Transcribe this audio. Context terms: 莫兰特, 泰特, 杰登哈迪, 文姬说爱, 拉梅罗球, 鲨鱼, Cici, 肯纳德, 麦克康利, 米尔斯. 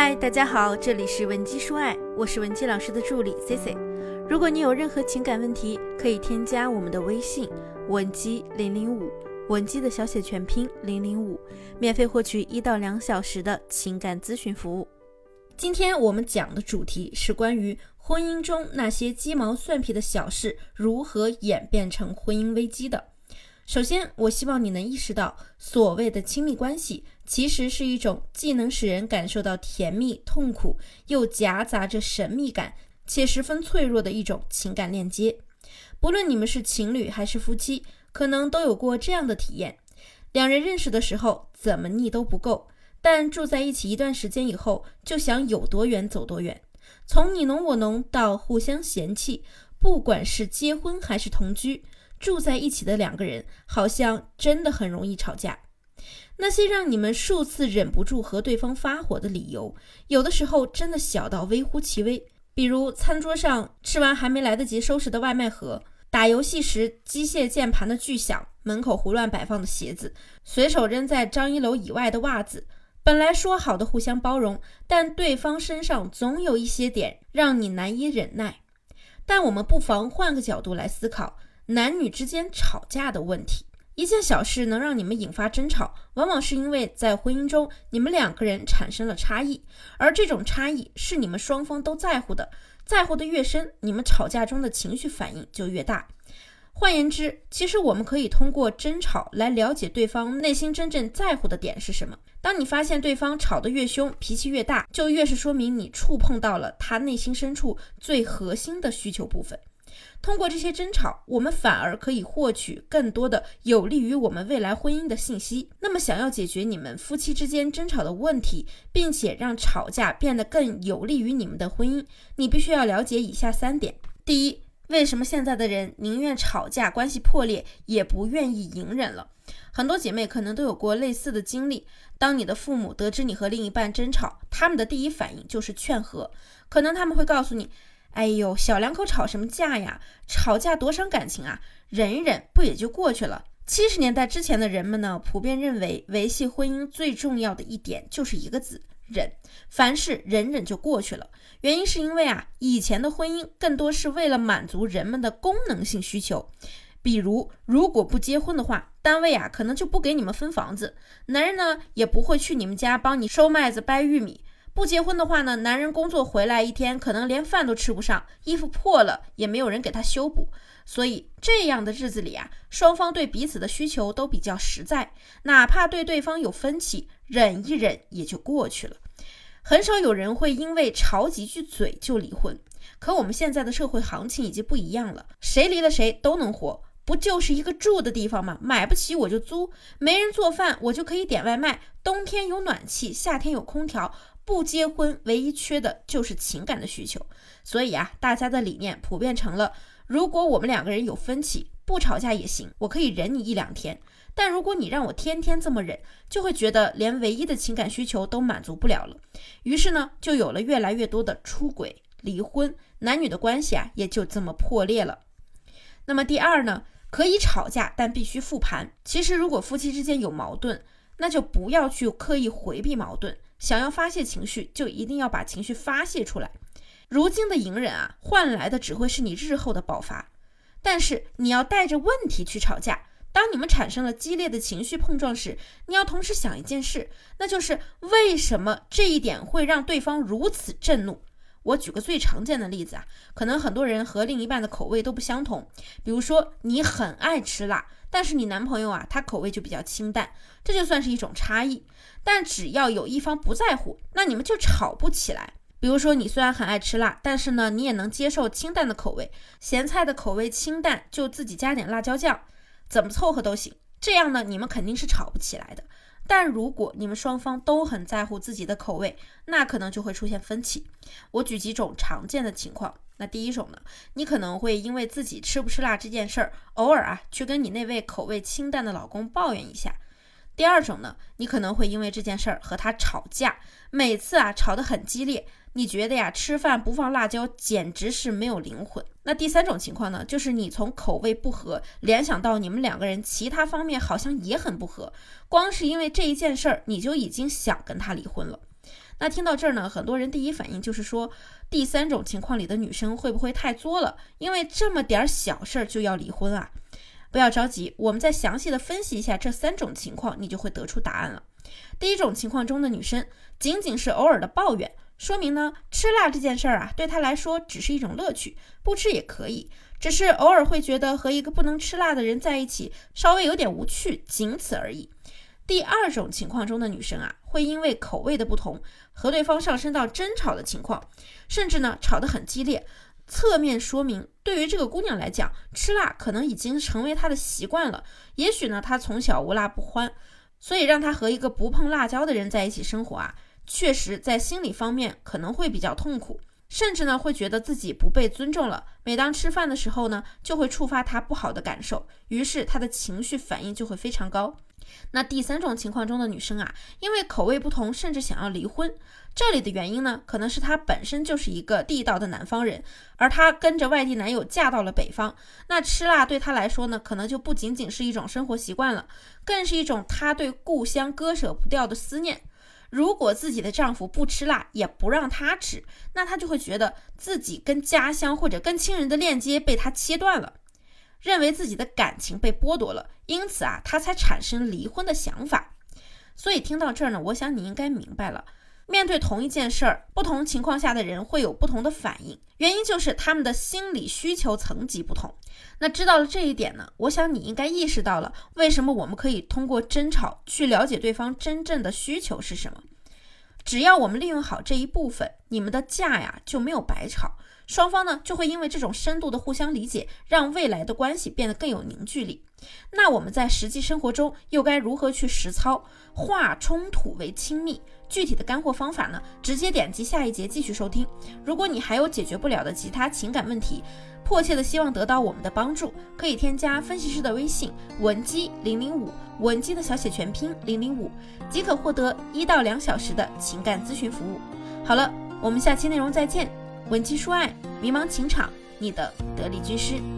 嗨，大家好，这里是文姬说爱，我是文姬老师的助理 Cici。如果你有任何情感问题，可以添加我们的微信文姬005，文姬的小写全拼005，免费获取1到2小时的情感咨询服务。今天我们讲的主题是关于婚姻中那些鸡毛蒜皮的小事如何演变成婚姻危机的。首先，我希望你能意识到，所谓的亲密关系其实是一种既能使人感受到甜蜜、痛苦，又夹杂着神秘感，且十分脆弱的一种情感链接。不论你们是情侣还是夫妻，可能都有过这样的体验：两人认识的时候怎么腻都不够，但住在一起一段时间以后，就想有多远走多远。从你侬我侬到互相嫌弃，不管是结婚还是同居，住在一起的两个人好像真的很容易吵架。那些让你们数次忍不住和对方发火的理由，有的时候真的小到微乎其微，比如餐桌上吃完还没来得及收拾的外卖盒，打游戏时机械键盘的巨响，门口胡乱摆放的鞋子，随手扔在张一楼以外的袜子。本来说好的互相包容，但对方身上总有一些点让你难以忍耐。但我们不妨换个角度来思考男女之间吵架的问题。一件小事能让你们引发争吵，往往是因为在婚姻中你们两个人产生了差异，而这种差异是你们双方都在乎的，在乎的越深，你们吵架中的情绪反应就越大。换言之，其实我们可以通过争吵来了解对方内心真正在乎的点是什么。当你发现对方吵得越凶，脾气越大，就越是说明你触碰到了他内心深处最核心的需求部分。通过这些争吵，我们反而可以获取更多的有利于我们未来婚姻的信息。那么想要解决你们夫妻之间争吵的问题，并且让吵架变得更有利于你们的婚姻，你必须要了解以下3点。第一，为什么现在的人宁愿吵架关系破裂，也不愿意隐忍了？很多姐妹可能都有过类似的经历。当你的父母得知你和另一半争吵，他们的第一反应就是劝和。可能他们会告诉你，哎呦，小两口吵什么架呀？吵架多伤感情啊，忍一忍不也就过去了。70年代之前的人们呢，普遍认为维系婚姻最重要的一点就是一个字，忍。凡事忍忍就过去了。原因是因为以前的婚姻更多是为了满足人们的功能性需求。比如，如果不结婚的话，单位可能就不给你们分房子，男人呢也不会去你们家帮你收麦子掰玉米。不结婚的话呢，男人工作回来一天可能连饭都吃不上，衣服破了也没有人给他修补。所以这样的日子里双方对彼此的需求都比较实在，哪怕对对方有分歧，忍一忍也就过去了。很少有人会因为吵几句嘴就离婚。可我们现在的社会行情已经不一样了，谁离了谁都能活。不就是一个住的地方吗？买不起我就租，没人做饭我就可以点外卖，冬天有暖气，夏天有空调。不结婚唯一缺的就是情感的需求。所以大家的理念普遍成了，如果我们两个人有分歧，不吵架也行，我可以忍你1-2天。但如果你让我天天这么忍，就会觉得连唯一的情感需求都满足不了了。于是呢，就有了越来越多的出轨、离婚，男女的关系也就这么破裂了。那么第二呢，可以吵架，但必须复盘。其实如果夫妻之间有矛盾，那就不要去刻意回避矛盾，想要发泄情绪，就一定要把情绪发泄出来。如今的隐忍换来的只会是你日后的爆发。但是你要带着问题去吵架。当你们产生了激烈的情绪碰撞时，你要同时想一件事，那就是为什么这一点会让对方如此震怒。我举个最常见的例子可能很多人和另一半的口味都不相同。比如说，你很爱吃辣，但是你男朋友他口味就比较清淡，这就算是一种差异。但只要有一方不在乎，那你们就吵不起来。比如说，你虽然很爱吃辣，但是呢，你也能接受清淡的口味，咸菜的口味清淡，就自己加点辣椒酱，怎么凑合都行。这样呢，你们肯定是吵不起来的。但如果你们双方都很在乎自己的口味，那可能就会出现分歧。我举几种常见的情况。那第一种呢，你可能会因为自己吃不吃辣这件事儿，偶尔去跟你那位口味清淡的老公抱怨一下。第二种呢，你可能会因为这件事儿和他吵架，每次吵得很激烈，你觉得吃饭不放辣椒简直是没有灵魂。那第三种情况呢，就是你从口味不合联想到你们两个人其他方面好像也很不合，光是因为这一件事儿，你就已经想跟他离婚了。那听到这儿呢，很多人第一反应就是说，第三种情况里的女生会不会太作了？因为这么点小事就要离婚啊？不要着急，我们再详细的分析一下这三种情况，你就会得出答案了。第一种情况中的女生，仅仅是偶尔的抱怨，说明呢，吃辣这件事儿啊，对她来说只是一种乐趣，不吃也可以，只是偶尔会觉得和一个不能吃辣的人在一起，稍微有点无趣，仅此而已。第二种情况中的女生啊，会因为口味的不同，和对方上升到争吵的情况，甚至呢，吵得很激烈。侧面说明，对于这个姑娘来讲，吃辣可能已经成为她的习惯了，也许呢，她从小无辣不欢，所以让她和一个不碰辣椒的人在一起生活啊，确实在心理方面可能会比较痛苦，甚至呢，会觉得自己不被尊重了。每当吃饭的时候呢，就会触发她不好的感受，于是她的情绪反应就会非常高。那第三种情况中的女生啊，因为口味不同，甚至想要离婚。这里的原因呢，可能是她本身就是一个地道的南方人，而她跟着外地男友嫁到了北方，那吃辣对她来说呢，可能就不仅仅是一种生活习惯了，更是一种她对故乡割舍不掉的思念。如果自己的丈夫不吃辣，也不让她吃，那她就会觉得自己跟家乡或者跟亲人的链接被她切断了，认为自己的感情被剥夺了，因此啊，他才产生离婚的想法。所以听到这儿呢，我想你应该明白了，面对同一件事儿，不同情况下的人会有不同的反应，原因就是他们的心理需求层级不同。那知道了这一点呢，我想你应该意识到了，为什么我们可以通过争吵去了解对方真正的需求是什么。只要我们利用好这一部分，你们的架呀就没有白吵，双方呢就会因为这种深度的互相理解，让未来的关系变得更有凝聚力。那我们在实际生活中又该如何去实操，化冲突为亲密？具体的干货方法呢，直接点击下一节继续收听。如果你还有解决不了的其他情感问题，迫切的希望得到我们的帮助，可以添加分析师的微信文姬005，文姬的小写全拼005，即可获得1到2小时的情感咨询服务。好了，我们下期内容再见。文姬说爱，迷茫情场，你的得力军师。